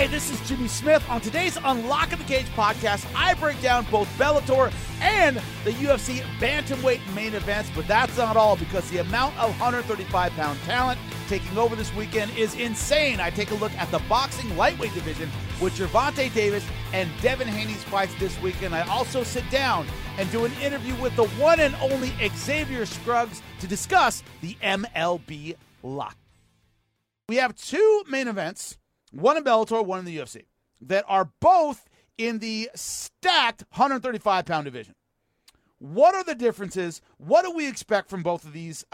Hey, this is Jimmy Smith. On today's Unlocking the Cage podcast, I break down both Bellator and the UFC bantamweight main events, but that's not all because the amount of 135-pound talent taking over this weekend is insane. I take a look at the boxing lightweight division with Gervonta Davis and Devin Haney's fights this weekend. I also sit down and do an interview with the one and only Xavier Scruggs to discuss the MLB lock. We have two main events. One in Bellator, one in the UFC, that are both in the stacked 135-pound division. What are the differences? What do we expect from both of these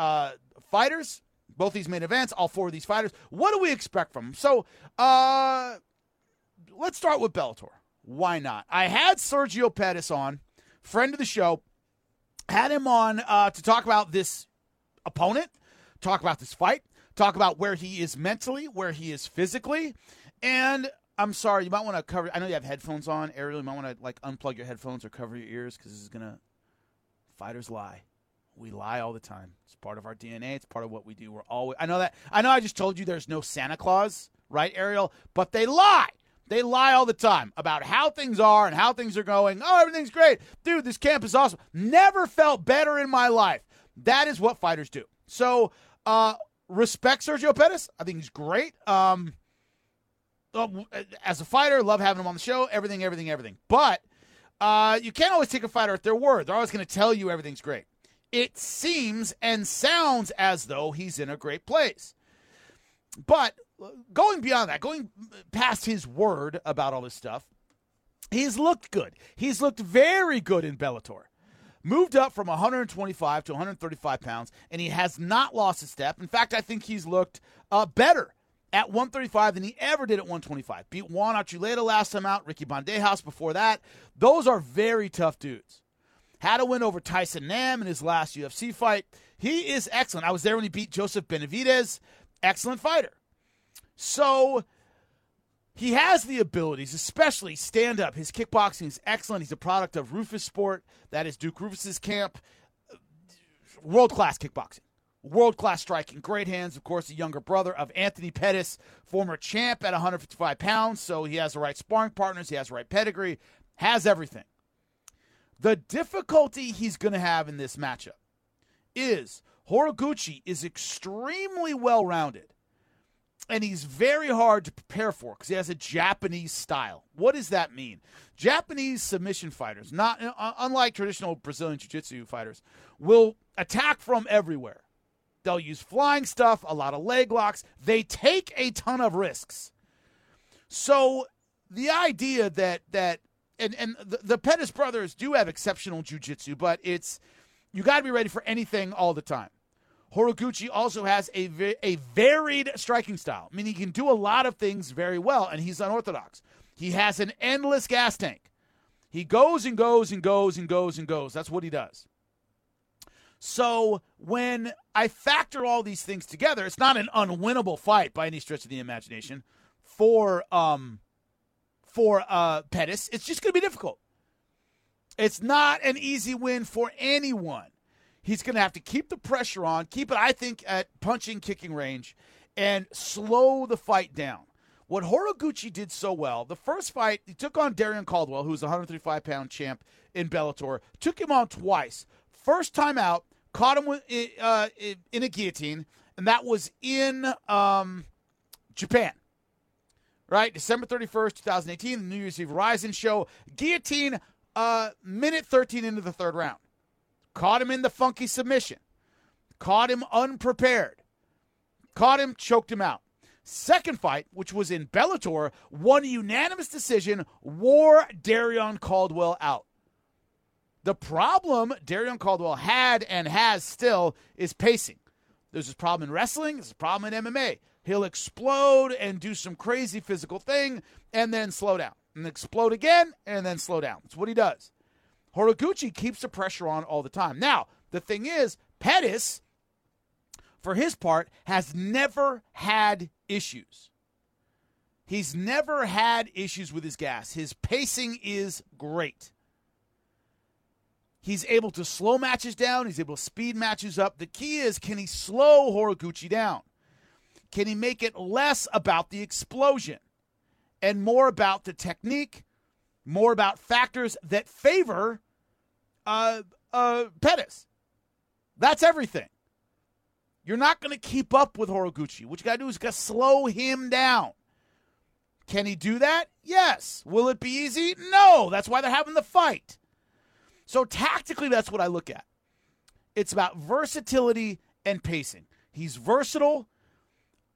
fighters, both these main events, all four of these fighters? What do we expect from them? So let's start with Bellator. Why not? I had Sergio Pettis on, friend of the show, had him on to talk about this opponent, talk about this fight, talk about where he is mentally, where he is physically. And I'm sorry, you might want to cover... I know you have headphones on, Ariel. You might want to unplug your headphones or cover your ears because this is going to... Fighters lie. We lie all the time. It's part of our DNA. It's part of what we do. We're always... I know that. I know I just told you there's no Santa Claus, right, Ariel? But they lie. They lie all the time about how things are and how things are going. Oh, everything's great. Dude, this camp is awesome. Never felt better in my life. That is what fighters do. So, respect Sergio Pettis. I think he's great. As a fighter, love having him on the show. Everything. But you can't always take a fighter at their word. They're always going to tell you everything's great. It seems and sounds as though he's in a great place. But going beyond that, going past his word about all this stuff, he's looked good. He's looked very good in Bellator. Moved up from 125 to 135 pounds, and he has not lost a step. In fact, I think he's looked better at 135 than he ever did at 125. Beat Juan Archuleta last time out, Ricky Bandejas before that. Those are very tough dudes. Had a win over Tyson Nam in his last UFC fight. He is excellent. I was there when he beat Joseph Benavidez. Excellent fighter. So he has the abilities, especially stand-up. His kickboxing is excellent. He's a product of Rufus Sport. That is Duke Rufus's camp. World-class kickboxing. World-class striking. Great hands, of course, the younger brother of Anthony Pettis, former champ at 155 pounds. So he has the right sparring partners. He has the right pedigree. Has everything. The difficulty he's going to have in this matchup is Horiguchi is extremely well-rounded. And he's very hard to prepare for because he has a Japanese style. What does that mean? Japanese submission fighters, not unlike traditional Brazilian jiu-jitsu fighters, will attack from everywhere. They'll use flying stuff, a lot of leg locks. They take a ton of risks. So the idea that the Pettis brothers do have exceptional jiu-jitsu, but it's you got to be ready for anything all the time. Horiguchi also has a varied striking style. I mean, he can do a lot of things very well, and he's unorthodox. He has an endless gas tank. He goes. That's what he does. So when I factor all these things together, it's not an unwinnable fight by any stretch of the imagination for Pettis. It's just going to be difficult. It's not an easy win for anyone. He's going to have to keep the pressure on, keep it, I think, at punching, kicking range, and slow the fight down. What Horiguchi did so well, the first fight, he took on Darrion Caldwell, who's a 135-pound champ in Bellator, took him on twice. First time out, caught him in a guillotine, and that was in Japan. Right? December 31st, 2018, the New Year's Eve Rising show. Guillotine, minute 13 into the third round. Caught him in the funky submission. Caught him unprepared. Caught him, choked him out. Second fight, which was in Bellator, won a unanimous decision, wore Darrion Caldwell out. The problem Darrion Caldwell had and has still is pacing. There's this problem in wrestling. There's a problem in MMA. He'll explode and do some crazy physical thing and then slow down. And explode again and then slow down. That's what he does. Horiguchi keeps the pressure on all the time. Now, the thing is, Pettis, for his part, has never had issues. He's never had issues with his gas. His pacing is great. He's able to slow matches down. He's able to speed matches up. The key is, can he slow Horiguchi down? Can he make it less about the explosion? and more about the technique, more about factors that favor Pettis. That's everything. You're not going to keep up with Horiguchi. What you got to do is got to slow him down. Can he do that? Yes. Will it be easy? No. That's why they're having the fight. So tactically, that's what I look at. It's about versatility and pacing. He's versatile,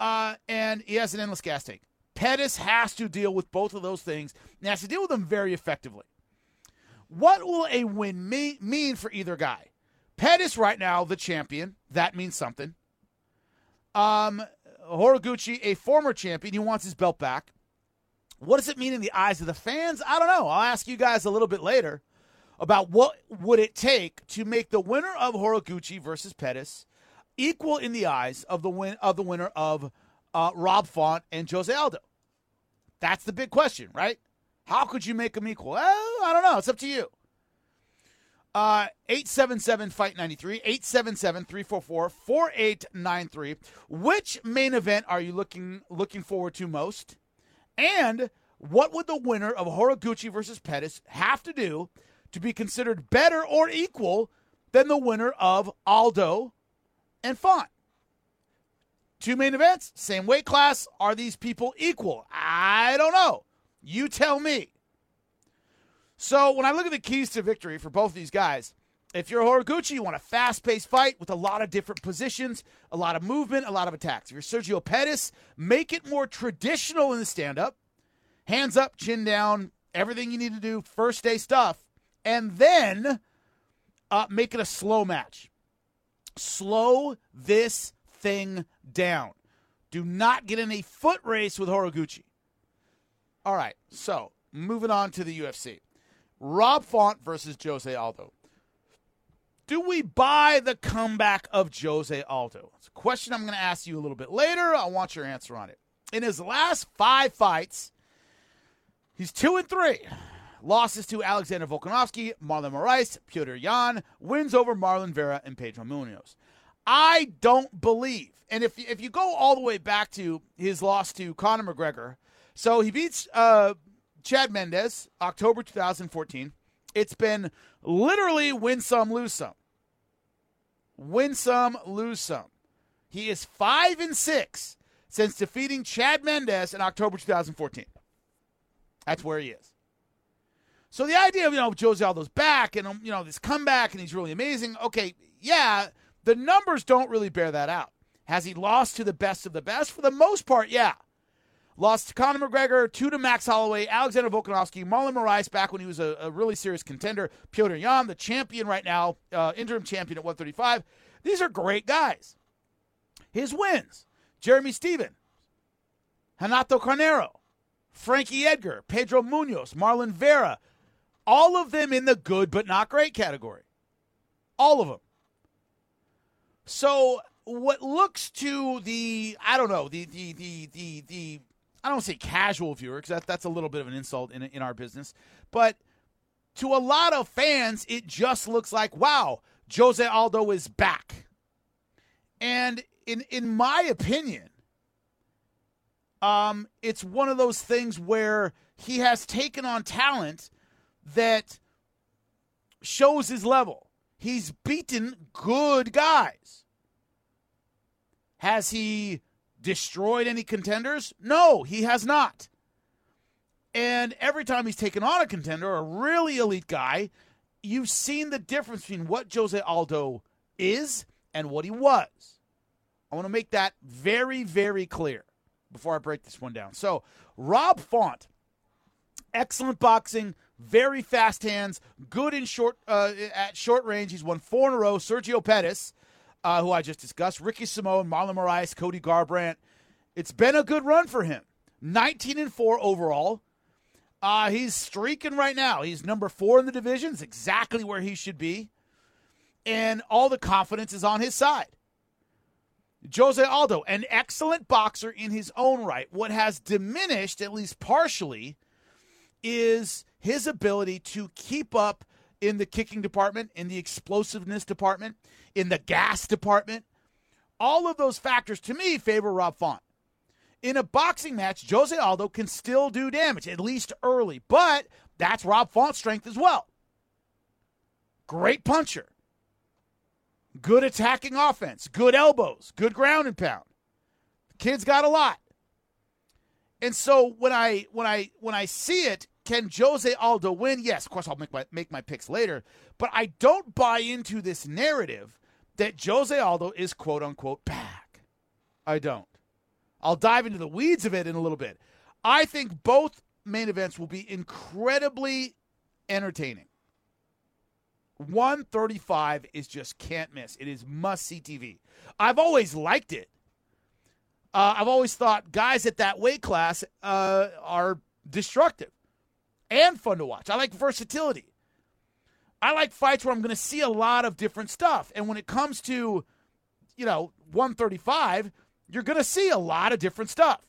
and he has an endless gas tank. Pettis has to deal with both of those things, and has to deal with them very effectively. What will a win mean for either guy? Pettis right now, the champion. That means something. Horiguchi, a former champion. He wants his belt back. What does it mean in the eyes of the fans? I don't know. I'll ask you guys a little bit later about what would it take to make the winner of Horiguchi versus Pettis equal in the eyes of the winner of Rob Font and Jose Aldo. That's the big question, right? How could you make them equal? Well, I don't know. It's up to you. 877-FIGHT-93, 877-344-4893. Which main event are you looking forward to most? And what would the winner of Horiguchi versus Pettis have to do to be considered better or equal than the winner of Aldo and Font? Two main events, same weight class. Are these people equal? I don't know. You tell me. So when I look at the keys to victory for both of these guys, if you're Horiguchi, you want a fast-paced fight with a lot of different positions, a lot of movement, a lot of attacks. If you're Sergio Pettis, make it more traditional in the stand-up. Hands up, chin down, everything you need to do, first-day stuff, and then make it a slow match. Slow this thing down. Do not get in a foot race with Horiguchi. All right, so moving on to the UFC. Rob Font versus Jose Aldo. Do we buy the comeback of Jose Aldo? It's a question I'm going to ask you a little bit later. I want your answer on it. In his last 5 fights, he's 2-3. Losses to Alexander Volkanovski, Marlon Moraes, Pyotr Yan. Wins over Marlon Vera and Pedro Munoz. I don't believe. And if you go all the way back to his loss to Conor McGregor, so he beats Chad Mendes, October 2014. It's been literally win some, lose some. Win some, lose some. He is 5-6 since defeating Chad Mendes in October 2014. That's where he is. So the idea of, Jose Aldo's back and, this comeback and he's really amazing. Okay, yeah, the numbers don't really bear that out. Has he lost to the best of the best? For the most part, yeah. Lost to Conor McGregor, 2 to Max Holloway, Alexander Volkanovski, Marlon Moraes back when he was a really serious contender, Pyotr Yan, the champion right now, interim champion at 135. These are great guys. His wins, Jeremy Steven, Renato Carneiro, Frankie Edgar, Pedro Munoz, Marlon Vera, all of them in the good but not great category. All of them. So what looks to the, I don't know, the I don't say casual viewer because that's a little bit of an insult in our business. But to a lot of fans, it just looks like, wow, Jose Aldo is back. And in my opinion, it's one of those things where he has taken on talent that shows his level. He's beaten good guys. Has he destroyed any contenders? No, he has not. And every time he's taken on a contender or a really elite guy, you've seen the difference between what Jose Aldo is and what he was. I want to make that very, very clear before I break this one down. So, Rob Font, excellent boxing, very fast hands, good in at short range. He's won 4 in a row. Sergio Pettis, who I just discussed, Ricky Simon, Marlon Moraes, Cody Garbrandt. It's been a good run for him. 19-4 overall. He's streaking right now. He's number 4 in the division. It's exactly where he should be. And all the confidence is on his side. Jose Aldo, an excellent boxer in his own right. What has diminished, at least partially, is his ability to keep up in the kicking department, in the explosiveness department, in the gas department. All of those factors, to me, favor Rob Font. In a boxing match, Jose Aldo can still do damage, at least early. But that's Rob Font's strength as well. Great puncher. Good attacking offense. Good elbows. Good ground and pound. The kid's got a lot. And so when I see it, can Jose Aldo win? Yes, of course I'll make my picks later. But I don't buy into this narrative that Jose Aldo is quote-unquote back. I don't. I'll dive into the weeds of it in a little bit. I think both main events will be incredibly entertaining. 135 is just can't miss. It is must-see TV. I've always liked it. I've always thought guys at that weight class are destructive and fun to watch. I like versatility. I like fights where I'm going to see a lot of different stuff. And when it comes to, 135, you're going to see a lot of different stuff.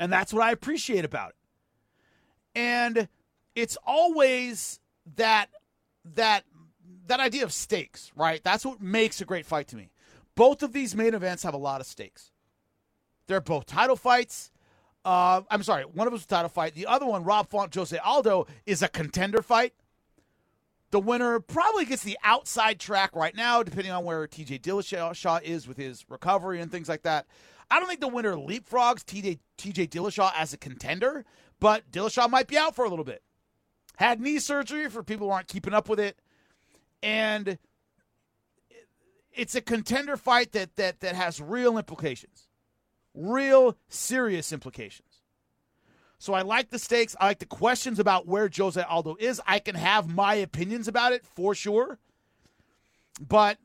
And that's what I appreciate about it. And it's always that idea of stakes, right? That's what makes a great fight to me. Both of these main events have a lot of stakes. They're both title fights. I'm sorry, one of them was a title fight. The other one, Rob Font, Jose Aldo, is a contender fight. The winner probably gets the outside track right now, depending on where TJ Dillashaw is with his recovery and things like that. I don't think the winner leapfrogs TJ Dillashaw as a contender, but Dillashaw might be out for a little bit. Had knee surgery for people who aren't keeping up with it. And it's a contender fight that has real implications. Real serious implications. So I like the stakes. I like the questions about where Jose Aldo is. I can have my opinions about it for sure. But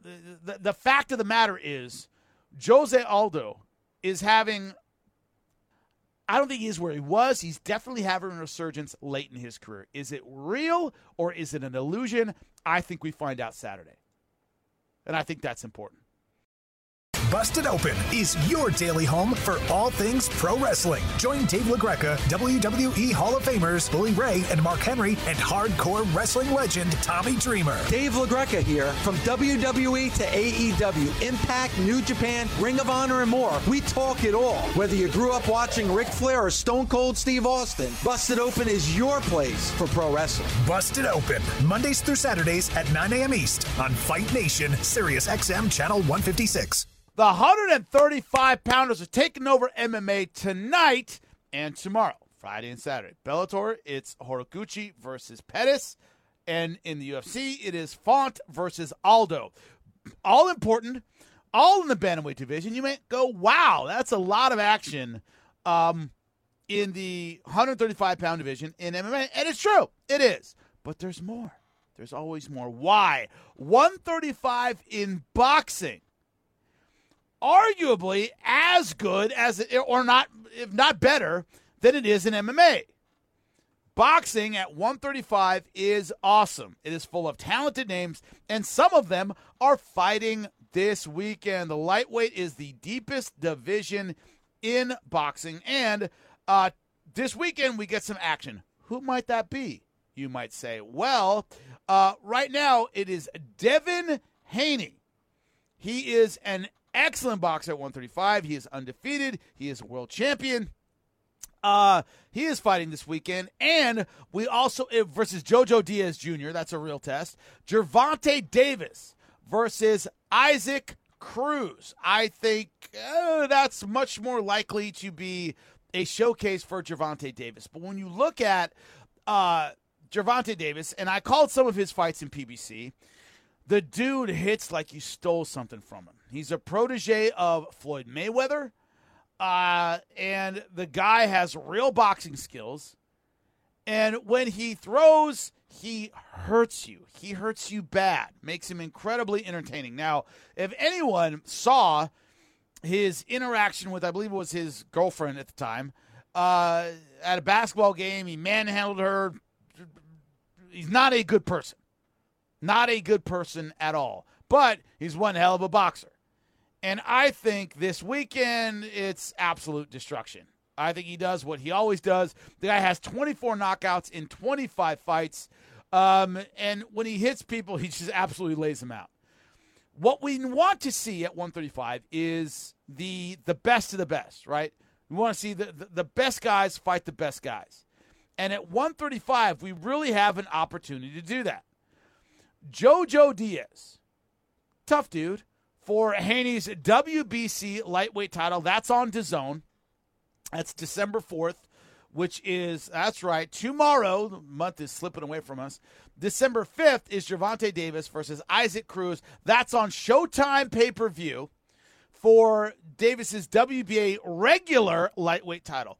the fact of the matter is, Jose Aldo is having, I don't think he is where he was. He's definitely having a resurgence late in his career. Is it real or is it an illusion? I think we find out Saturday. And I think that's important. Busted Open is your daily home for all things pro wrestling. Join Dave LaGreca, WWE Hall of Famers Bully Ray and Mark Henry, and hardcore wrestling legend Tommy Dreamer. Dave LaGreca here. From WWE to AEW, Impact, New Japan, Ring of Honor, and more, we talk it all. Whether you grew up watching Ric Flair or Stone Cold Steve Austin, Busted Open is your place for pro wrestling. Busted Open, Mondays through Saturdays at 9 a.m. East on Fight Nation, Sirius XM Channel 156. The 135-pounders are taking over MMA tonight and tomorrow, Friday and Saturday. Bellator, it's Horiguchi versus Pettis. And in the UFC, it is Font versus Aldo. All important, all in the bantamweight division. You may go, wow, that's a lot of action in the 135-pound division in MMA. And it's true, it is. But there's more. There's always more. Why? 135 in boxing. Arguably as good as, or not, if not better, than it is in MMA. Boxing at 135 is awesome. It is full of talented names, and some of them are fighting this weekend. The lightweight is the deepest division in boxing, and this weekend we get some action. Who might that be, you might say? Well, right now it is Devin Haney. He is an excellent boxer at 135. He is undefeated. He is a world champion. He is fighting this weekend. And we also, versus Jojo Diaz Jr., that's a real test. Gervonta Davis versus Isaac Cruz. I think that's much more likely to be a showcase for Gervonta Davis. But when you look at Gervonta Davis, and I called some of his fights in PBC, the dude hits like you stole something from him. He's a protege of Floyd Mayweather, and the guy has real boxing skills. And when he throws, he hurts you. He hurts you bad. Makes him incredibly entertaining. Now, if anyone saw his interaction with, I believe it was his girlfriend at the time, at a basketball game, he manhandled her. He's not a good person. Not a good person at all, but he's one hell of a boxer. And I think this weekend, it's absolute destruction. I think he does what he always does. The guy has 24 knockouts in 25 fights, and when he hits people, he just absolutely lays them out. What we want to see at 135 is the best of the best, right? We want to see the best guys fight the best guys. And at 135, we really have an opportunity to do that. Jojo Diaz, tough dude, for Haney's WBC lightweight title. That's on DAZN. That's December 4th, which is, that's right, tomorrow. The month is slipping away from us. December 5th is Gervonta Davis versus Isaac Cruz. That's on Showtime pay-per-view for Davis's WBA regular lightweight title.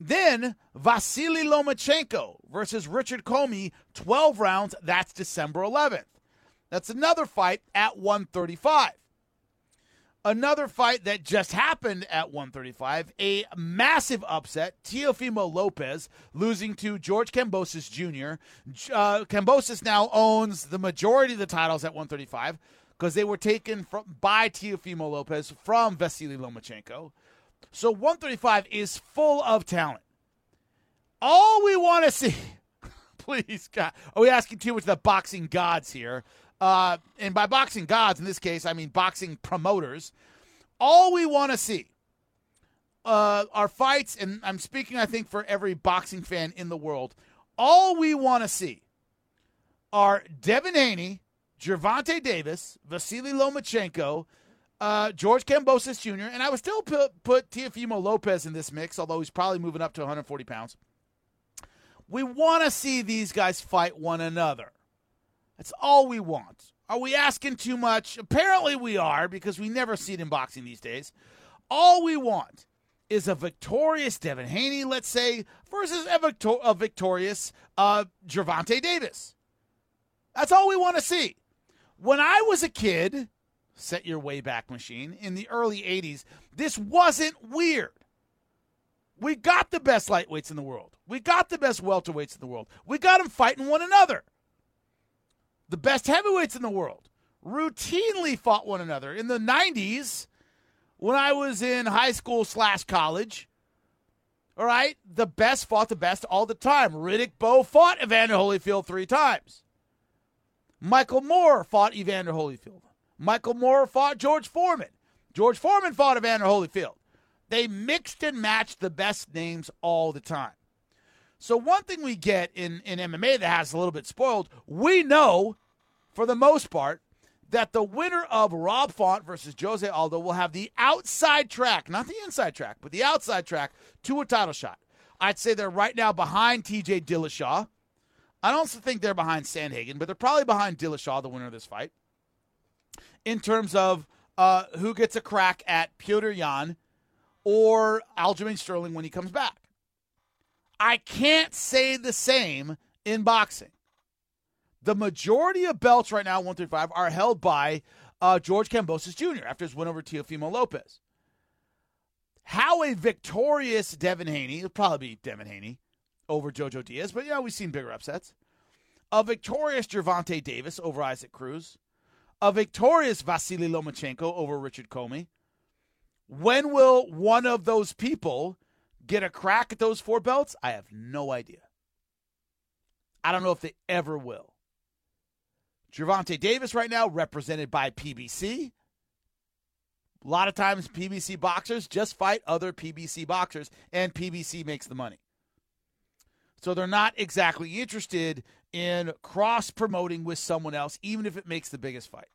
Then Vasily Lomachenko versus Richard Comey, 12 rounds. That's December 11th. That's another fight at 135. Another fight that just happened at 135, a massive upset, Teofimo Lopez losing to George Kambosos Jr. Kambosos now owns the majority of the titles at 135 because they were taken by Teofimo Lopez from Vasily Lomachenko. So 135 is full of talent. All we want to see, please, God, are we asking too much of the boxing gods here? And by boxing gods, in this case, I mean boxing promoters. All we want to see are fights, and I'm speaking, I think, for every boxing fan in the world. All we want to see are Devin Haney, Gervonta Davis, Vasily Lomachenko, George Kambosos Jr., and I would still put Teofimo Lopez in this mix, although he's probably moving up to 140 pounds. We want to see these guys fight one another. That's all we want. Are we asking too much? Apparently we are, because we never see it in boxing these days. All we want is a victorious Devin Haney, let's say, versus a victorious Gervonta Davis. That's all we want to see. When I was a kid, set your way back machine, in the early 80s, this wasn't weird. We got the best lightweights in the world. We got the best welterweights in the world. We got them fighting one another. The best heavyweights in the world routinely fought one another. In the 90s, when I was in high school / college, all right, the best fought the best all the time. Riddick Bowe fought Evander Holyfield 3 times. Michael Moore fought Evander Holyfield. Michael Moore fought George Foreman. George Foreman fought Evander Holyfield. They mixed and matched the best names all the time. So one thing we get in MMA that has a little bit spoiled, we know, for the most part, that the winner of Rob Font versus Jose Aldo will have the outside track, not the inside track, but the outside track to a title shot. I'd say they're right now behind TJ Dillashaw. I don't think they're behind Sandhagen, but they're probably behind Dillashaw, the winner of this fight, in terms of who gets a crack at Pyotr Yan or Aljamain Sterling when he comes back. I can't say the same in boxing. The majority of belts right now, 135, are held by George Kambosos Jr. after his win over Teofimo Lopez. How a victorious Devin Haney, it'll probably be Devin Haney over Jojo Diaz, but yeah, we've seen bigger upsets. A victorious Gervonta Davis over Isaac Cruz. A victorious Vasily Lomachenko over Richard Comey. When will one of those people get a crack at those 4 belts? I have no idea. I don't know if they ever will. Gervonta Davis right now represented by PBC. A lot of times PBC boxers just fight other PBC boxers, and PBC makes the money. So they're not exactly interested in cross-promoting with someone else, even if it makes the biggest fight.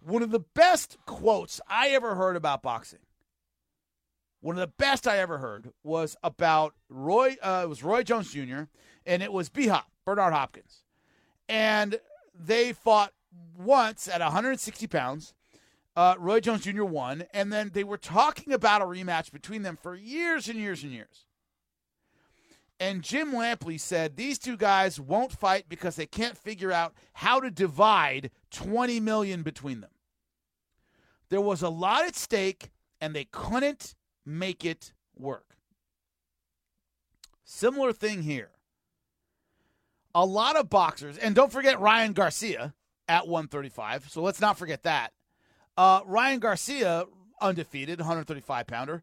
One of the best quotes I ever heard about boxing, one of the best I ever heard, was about Roy Jones Jr., and it was B-Hop, Bernard Hopkins. And they fought once at 160 pounds. Roy Jones Jr. won, and then they were talking about a rematch between them for years and years and years. And Jim Lampley said, these 2 guys won't fight because they can't figure out how to divide $20 million between them. There was a lot at stake, and they couldn't make it work. Similar thing here. A lot of boxers, and don't forget Ryan Garcia at 135, so let's not forget that. Ryan Garcia, undefeated, 135-pounder.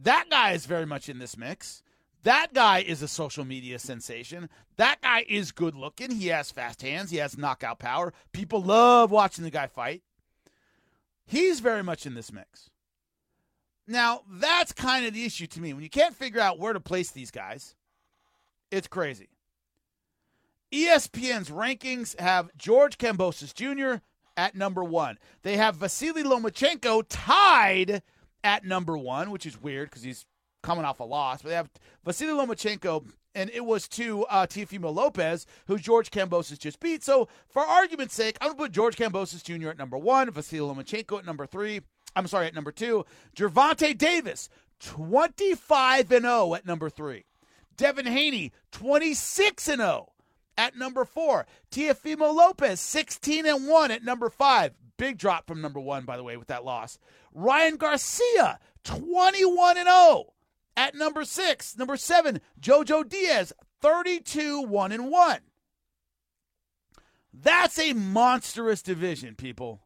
That guy is very much in this mix. That guy is a social media sensation. That guy is good-looking. He has fast hands. He has knockout power. People love watching the guy fight. He's very much in this mix. Now, that's kind of the issue to me. When you can't figure out where to place these guys, it's crazy. ESPN's rankings have George Kambosos Jr. at number 1. They have Vasily Lomachenko tied at number 1, which is weird because he's coming off a loss. But they have Vasily Lomachenko, and it was to Teofimo Lopez, who George Kambosos just beat. So for argument's sake, I'm going to put George Kambosos Jr. at number 1, Vasily Lomachenko at number 3. I'm sorry, at number 2. Gervonta Davis, 25-0 at number 3. Devin Haney, 26-0. At number 4, Teofimo Lopez, 16-1 at number 5. Big drop from number 1, by the way, with that loss. Ryan Garcia, 21-0 at number 6. Number 7, Jojo Diaz, 32-1-1. That's a monstrous division, people.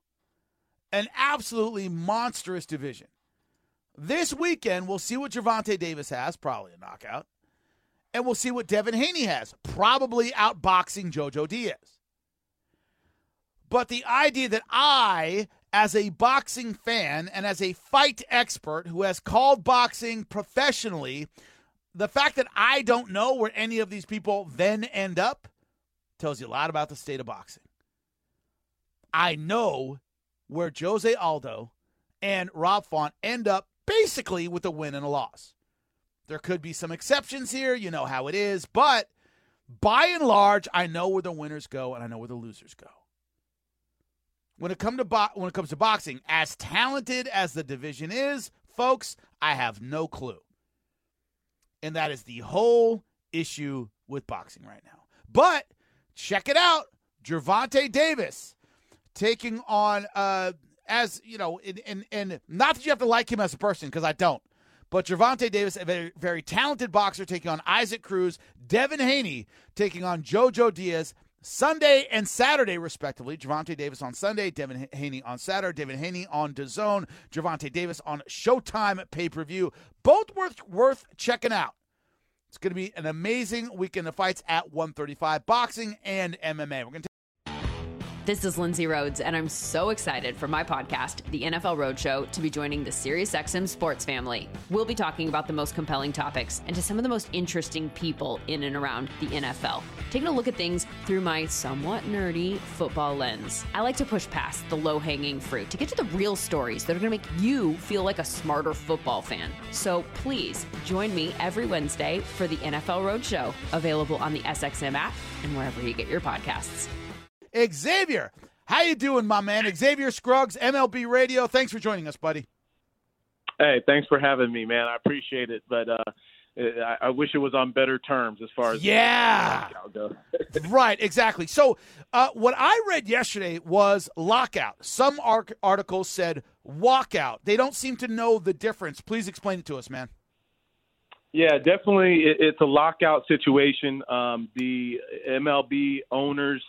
An absolutely monstrous division. This weekend, we'll see what Gervonta Davis has, probably a knockout. And we'll see what Devin Haney has, probably outboxing Jojo Diaz. But the idea that I, as a boxing fan and as a fight expert who has called boxing professionally, the fact that I don't know where any of these people then end up tells you a lot about the state of boxing. I know where Jose Aldo and Rob Font end up basically with a win and a loss. There could be some exceptions here. You know how it is. But by and large, I know where the winners go and I know where the losers go. When it comes to boxing, as talented as the division is, folks, I have no clue. And that is the whole issue with boxing right now. But check it out. Gervonta Davis taking on, and not that you have to like him as a person, because I don't. But Gervonta Davis, a very, very talented boxer, taking on Isaac Cruz. Devin Haney taking on Jojo Diaz Sunday and Saturday, respectively. Gervonta Davis on Sunday, Devin Haney on Saturday, Devin Haney on DAZN, Gervonta Davis on Showtime pay-per-view. Both worth checking out. It's going to be an amazing weekend of fights at 135, boxing and MMA. We're going to This is Lindsay Rhodes, and I'm so excited for my podcast, The NFL Roadshow, to be joining the Sirius XM sports family. We'll be talking about the most compelling topics and to some of the most interesting people in and around the NFL. Taking a look at things through my somewhat nerdy football lens. I like to push past the low-hanging fruit to get to the real stories that are going to make you feel like a smarter football fan. So please join me every Wednesday for The NFL Roadshow, available on the SXM app and wherever you get your podcasts. Xavier, how you doing, my man? Xavier Scruggs, MLB Radio. Thanks for joining us, buddy. Hey, thanks for having me, man. I appreciate it, but I wish it was on better terms as far as lockout goes. Right, exactly. So what I read yesterday was lockout. Some articles said walkout. They don't seem to know the difference. Please explain it to us, man. Yeah, definitely. It's a lockout situation. The MLB owners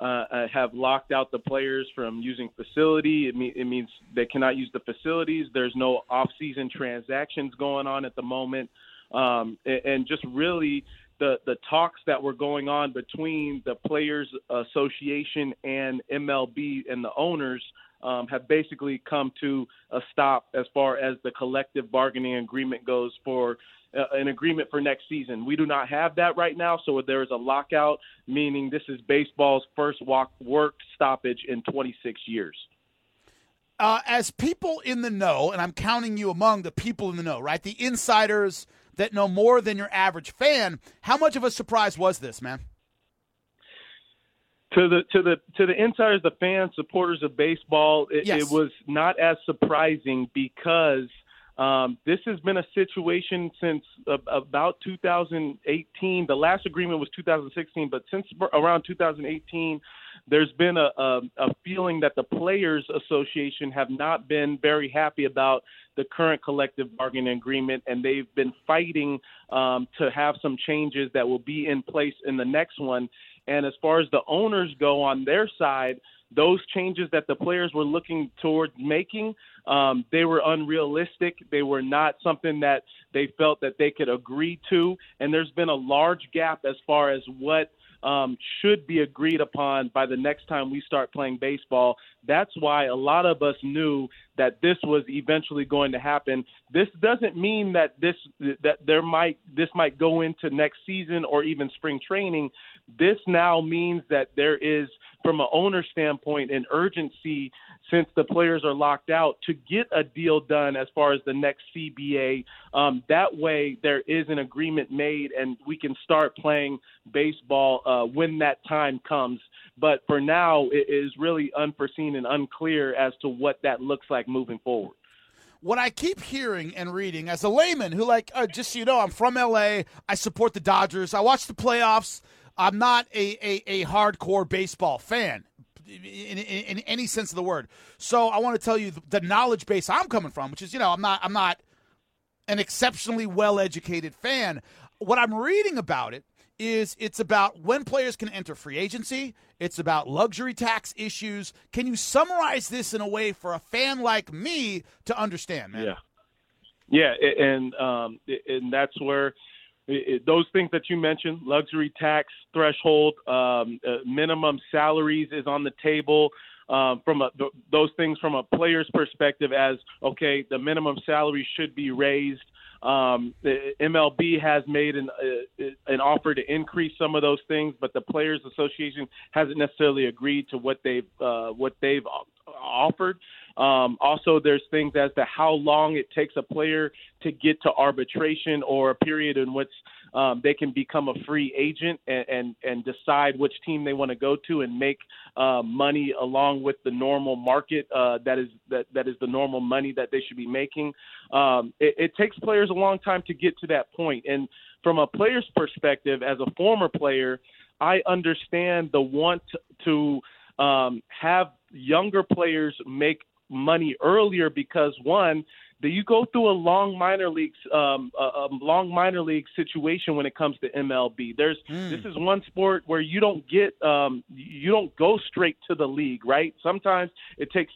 have locked out the players from using facility. It means they cannot use the facilities. There's no off-season transactions going on at the moment. And just really the talks that were going on between the Players Association and MLB and the owners have basically come to a stop as far as the collective bargaining agreement goes for an agreement for next season. We do not have that right now, so there is a lockout, meaning this is baseball's first work stoppage in 26 years. As people in the know, and I'm counting you among the people in the know, right, the insiders that know more than your average fan, how much of a surprise was this, man? To the insiders, the fans, supporters of baseball, it was not as surprising because this has been a situation since about 2018. The last agreement was 2016, but since around 2018, there's been a feeling that the Players Association have not been very happy about the current collective bargaining agreement, and they've been fighting to have some changes that will be in place in the next one. And as far as the owners go on their side, those changes that the players were looking toward making, they were unrealistic. They were not something that they felt that they could agree to. And there's been a large gap as far as what should be agreed upon by the next time we start playing baseball. That's why a lot of us knew that this was eventually going to happen. This doesn't mean that this might go into next season or even spring training. This now means that there is, from an owner standpoint, an urgency, since the players are locked out, to get a deal done as far as the next CBA. That way there is an agreement made and we can start playing baseball when that time comes. But for now, it is really unforeseen and unclear as to what that looks like moving forward. What I keep hearing and reading as a layman who, just so you know, I'm from L.A., I support the Dodgers, I watch the playoffs, I'm not a hardcore baseball fan in any sense of the word. So I want to tell you the knowledge base I'm coming from, which is, I'm not an exceptionally well-educated fan. What I'm reading about it is it's about when players can enter free agency. It's about luxury tax issues. Can you summarize this in a way for a fan like me to understand, man? Yeah. And that's where those things that you mentioned, luxury tax threshold, minimum salaries is on the table. Those things from a player's perspective, as okay, the minimum salary should be raised. The MLB has made an offer to increase some of those things, but the Players Association hasn't necessarily agreed to what they've offered. Also, there's things as to how long it takes a player to get to arbitration, or a period in which they can become a free agent and decide which team they want to go to and make money along with the normal market that is the normal money that they should be making. It takes players a long time to get to that point. And from a player's perspective, as a former player, I understand the want to have younger players make money earlier, because one, that you go through a long minor league situation when it comes to MLB. This is one sport where you don't go straight to the league, right? Sometimes it takes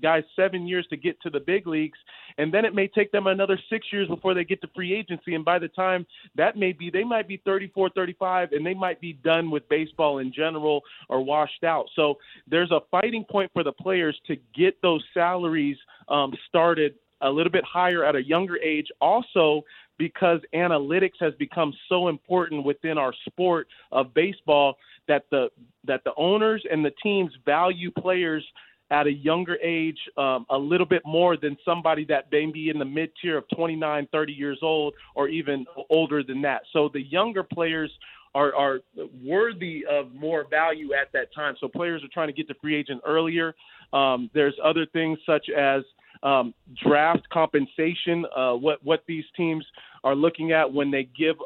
guys 7 years to get to the big leagues, and then it may take them another 6 years before they get to free agency. And by the time that may be, they might be 34, 35, and they might be done with baseball in general or washed out. So there's a fighting point for the players to get those salaries started a little bit higher at a younger age. Also, because analytics has become so important within our sport of baseball, that the owners and the teams value players at a younger age a little bit more than somebody that may be in the mid-tier of 29, 30 years old, or even older than that. So the younger players are worthy of more value at that time. So players are trying to get to free agent earlier. There's other things such as draft compensation, what these teams are looking at when they give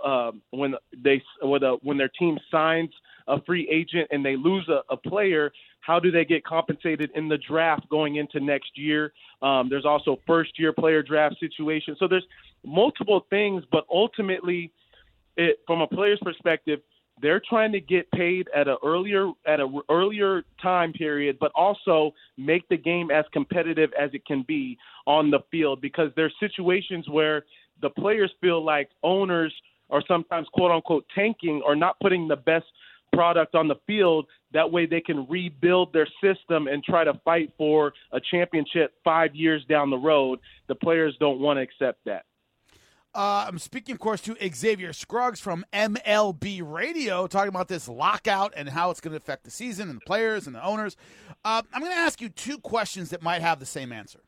when their team signs a free agent and they lose a player. How do they get compensated in the draft going into next year? There's also first-year player draft situation. So there's multiple things, but ultimately, from a player's perspective, they're trying to get paid at an earlier time period, but also make the game as competitive as it can be on the field, because there's situations where the players feel like owners are sometimes quote-unquote tanking or not putting the best product on the field. That way they can rebuild their system and try to fight for a championship 5 years down the road. The players don't want to accept that. I'm speaking, of course, to Xavier Scruggs from MLB Radio, talking about this lockout and how it's going to affect the season and the players and the owners. I'm going to ask you two questions that might have the same answer.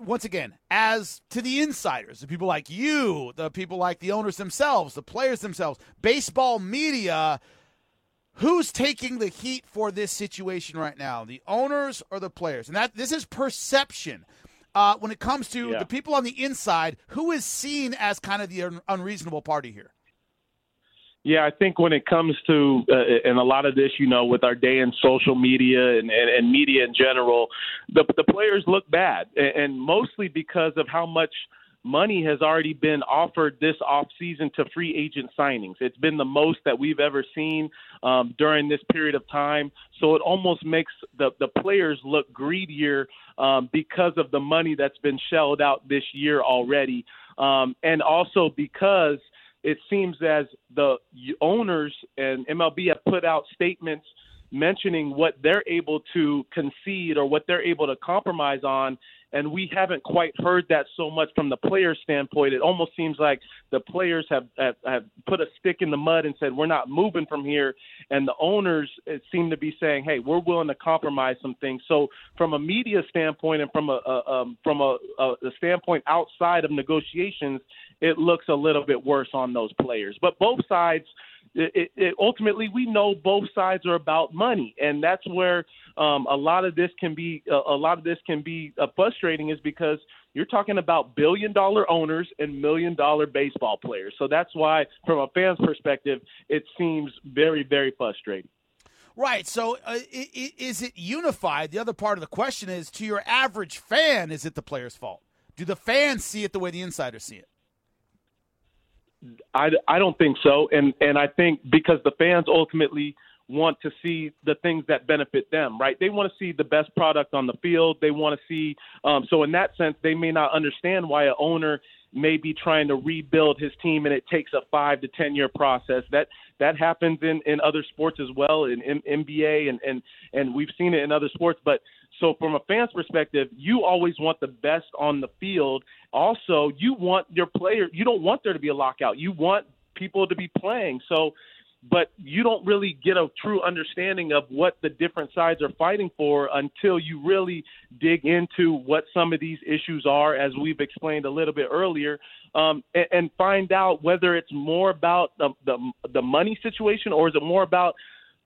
Once again, as to the insiders, the people like you, the people like the owners themselves, the players themselves, baseball media, who's taking the heat for this situation right now, the owners or the players? And this is perception. When it comes to the people on the inside, who is seen as kind of the unreasonable party here? Yeah, I think when it comes to and a lot of this, with our day in social media and media in general, the players look bad, and mostly because of how much money has already been offered this offseason to free agent signings. It's been the most that we've ever seen during this period of time. So it almost makes the players look greedier because of the money that's been shelled out this year already. And also because it seems as the owners and MLB have put out statements mentioning what they're able to concede or what they're able to compromise on, and we haven't quite heard that so much from the player standpoint. It almost seems like the players have put a stick in the mud and said, we're not moving from here, and the owners seem to be saying, hey, we're willing to compromise some things. So from a media standpoint and from a standpoint outside of negotiations, it looks a little bit worse on those players. But both sides – ultimately, we know both sides are about money, and that's where a lot of this can be frustrating, is because you're talking about billion-dollar owners and million-dollar baseball players. So that's why, from a fan's perspective, it seems very, very frustrating. Right. So is it unified? The other part of the question is, to your average fan, is it the player's fault? Do the fans see it the way the insiders see it? I don't think so, and I think because the fans ultimately want to see the things that benefit them, right? They want to see the best product on the field. They want to see so in that sense, they may not understand why an owner may be trying to rebuild his team, and it takes a 5 to 10 year process. That happens in other sports as well, in NBA, and we've seen it in other sports. But so from a fan's perspective, you always want the best on the field. Also, you want your player. You don't want there to be a lockout. You want people to be playing. So, but you don't really get a true understanding of what the different sides are fighting for until you really dig into what some of these issues are, as we've explained a little bit earlier, and find out whether it's more about the money situation, or is it more about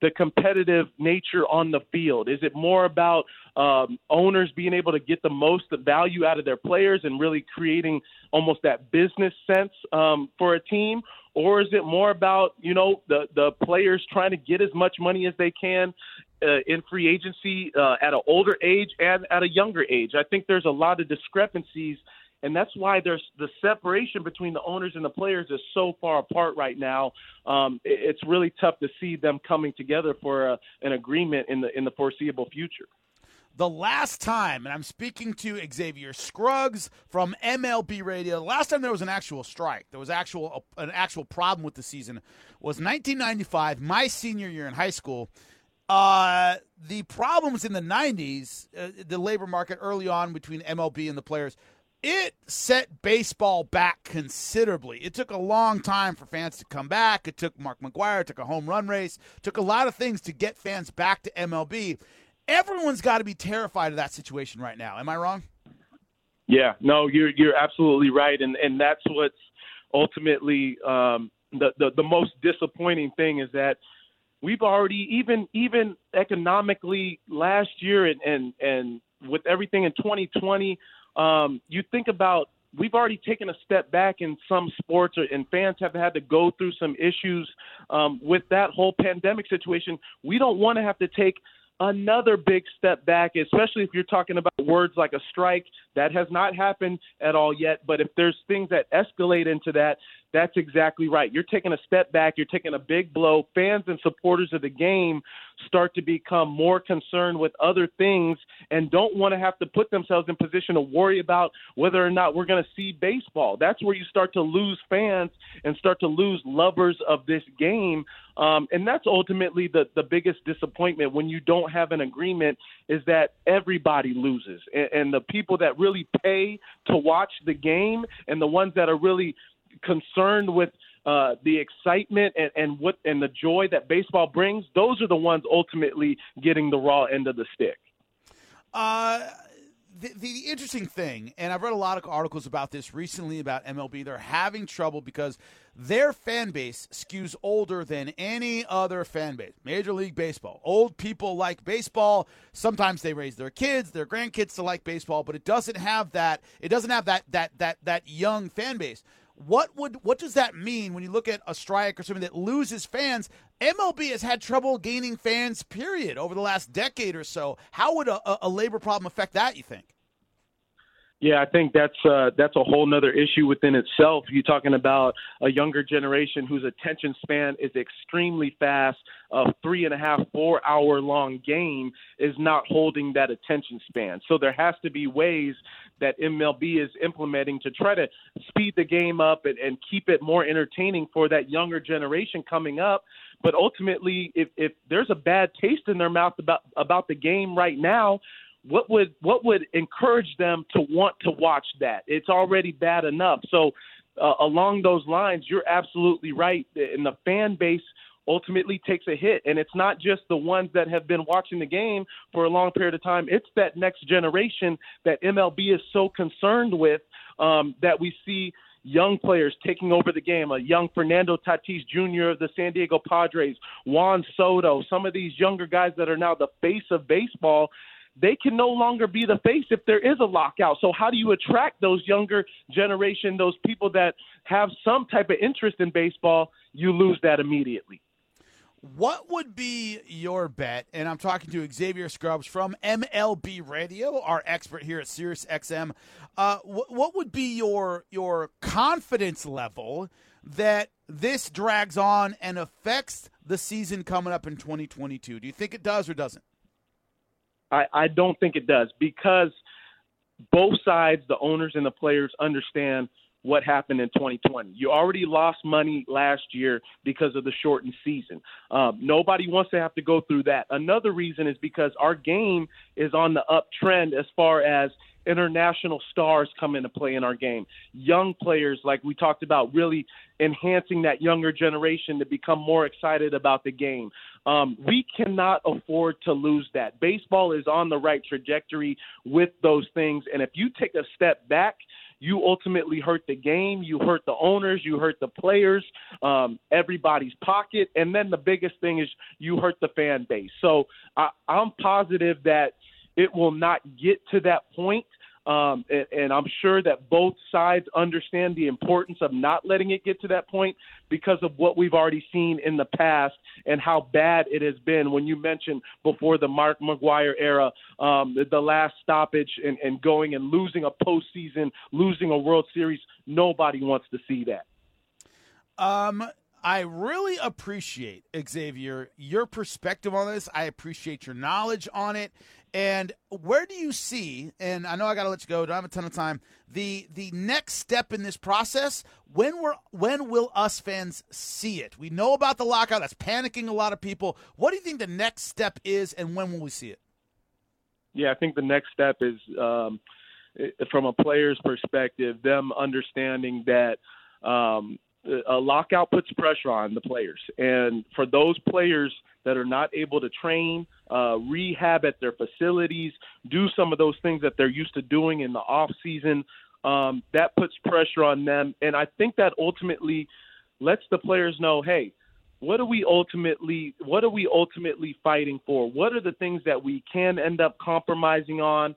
the competitive nature on the field? Is it more about owners being able to get the most value out of their players and really creating almost that business sense for a team? Or is it more about, the players trying to get as much money as they can in free agency at an older age and at a younger age? I think there's a lot of discrepancies, and that's why there's the separation between the owners and the players is so far apart right now. It's really tough to see them coming together for an agreement in the foreseeable future. The last time, and I'm speaking to Xavier Scruggs from MLB Radio, the last time there was an actual strike, there was an actual problem with the season, was 1995, my senior year in high school. The problems in the 90s, the labor market early on between MLB and the players, it set baseball back considerably. It took a long time for fans to come back. It took Mark McGwire. It took a home run race. It took a lot of things to get fans back to MLB. Everyone's got to be terrified of that situation right now. Am I wrong? Yeah. No, you're absolutely right. And that's what's ultimately the most disappointing thing, is that we've already, even economically last year and with everything in 2020, you think about, we've already taken a step back in some sports, and fans have had to go through some issues with that whole pandemic situation. We don't want to have to take another big step back, especially if you're talking about words like a strike. That has not happened at all yet, but if there's things that escalate into that, that's exactly right. You're taking a step back. You're taking a big blow. Fans and supporters of the game start to become more concerned with other things and don't want to have to put themselves in position to worry about whether or not we're going to see baseball. That's where you start to lose fans and start to lose lovers of this game. And that's ultimately the biggest disappointment when you don't have an agreement, is that everybody loses. And the people that really pay to watch the game, and the ones that are really concerned with the excitement and the joy that baseball brings, those are the ones ultimately getting the raw end of the stick. The interesting thing, and I've read a lot of articles about this recently about MLB, they're having trouble because their fan base skews older than any other fan base. Major League Baseball. Old people like baseball. Sometimes they raise their kids, their grandkids to like baseball, but it doesn't have that. It doesn't have that young fan base. What does that mean when you look at a strike or something that loses fans? MLB has had trouble gaining fans, period, over the last decade or so. How would a labor problem affect that, you think? Yeah, I think that's a whole nother issue within itself. You're talking about a younger generation whose attention span is extremely fast. A 3.5-4 hour long game is not holding that attention span. So there has to be ways that MLB is implementing to try to speed the game up and keep it more entertaining for that younger generation coming up. But ultimately, if there's a bad taste in their mouth about the game right now, what would encourage them to want to watch that? It's already bad enough. So along those lines, you're absolutely right. And the fan base ultimately takes a hit. And it's not just the ones that have been watching the game for a long period of time. It's that next generation that MLB is so concerned with that we see young players taking over the game, a young Fernando Tatis Jr. of the San Diego Padres, Juan Soto, some of these younger guys that are now the face of baseball. They can no longer be the face if there is a lockout. So how do you attract those younger generation, those people that have some type of interest in baseball? You lose that immediately. What would be your bet? And I'm talking to Xavier Scrubs from MLB Radio, our expert here at Sirius XM. What would be your confidence level that this drags on and affects the season coming up in 2022? Do you think it does or doesn't? I don't think it does, because both sides, the owners and the players, understand what happened in 2020. You already lost money last year because of the shortened season. Nobody wants to have to go through that. Another reason is because our game is on the uptrend as far as international stars come into play in our game. Young players, like we talked about, really enhancing that younger generation to become more excited about the game. We cannot afford to lose that. Baseball is on the right trajectory with those things. And if you take a step back, you ultimately hurt the game, you hurt the owners, you hurt the players, everybody's pocket. And then the biggest thing is you hurt the fan base. So I'm positive that it will not get to that point. And I'm sure that both sides understand the importance of not letting it get to that point because of what we've already seen in the past and how bad it has been. When you mentioned before the Mark McGwire era, the last stoppage and going and losing a postseason, losing a World Series, nobody wants to see that. I really appreciate, Xavier, your perspective on this. I appreciate your knowledge on it. And where do you see, and I know I got to let you go, don't have a ton of time, the next step in this process? When will us fans see it? We know about the lockout. That's panicking a lot of people. What do you think the next step is, and when will we see it? Yeah, I think the next step is, from a player's perspective, them understanding that a lockout puts pressure on the players. And for those players that are not able to train, rehab at their facilities, do some of those things that they're used to doing in the off season, that puts pressure on them. And I think that ultimately lets the players know, hey, what are we ultimately fighting for? What are the things that we can end up compromising on?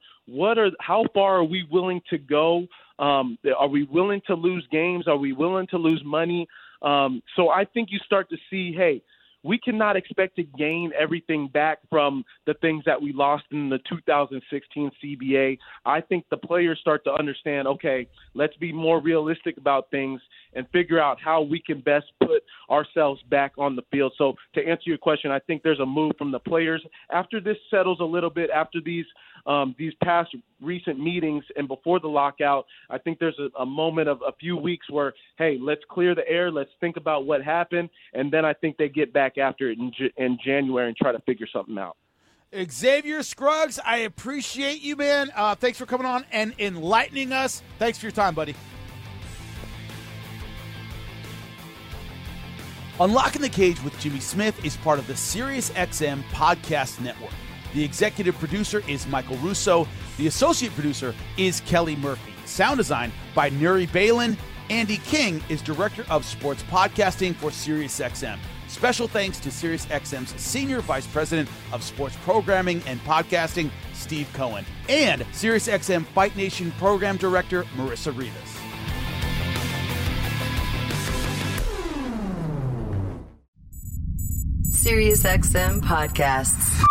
How far are we willing to go? Are we willing to lose games? Are we willing to lose money? So I think you start to see, hey, we cannot expect to gain everything back from the things that we lost in the 2016 CBA. I think the players start to understand, okay, let's be more realistic about things and figure out how we can best put ourselves back on the field. So to answer your question, I think there's a move from the players after this settles a little bit, after these past recent meetings and before the lockout. I think there's a moment of a few weeks where, hey, let's clear the air. Let's think about what happened. And then I think they get back after it in January and try to figure something out. Xavier Scruggs, I appreciate you, man. Thanks for coming on and enlightening us. Thanks for your time, buddy. Unlocking the Cage with Jimmy Smith is part of the SiriusXM Podcast Network. The executive producer is Michael Russo. The associate producer is Kelly Murphy. Sound design by Nuri Balin. Andy King is director of sports podcasting for SiriusXM. Special thanks to SiriusXM's Senior Vice President of Sports Programming and Podcasting, Steve Cohen, and SiriusXM Fight Nation Program Director, Marissa Rivas. SiriusXM Podcasts.